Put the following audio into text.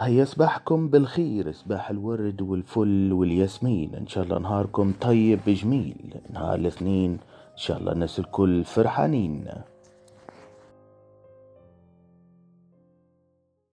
هيا صباحكم بالخير، صباح الورد والفل والياسمين. ان شاء الله نهاركم طيب بجميل. نهار الاثنين ان شاء الله الناس الكل فرحانين.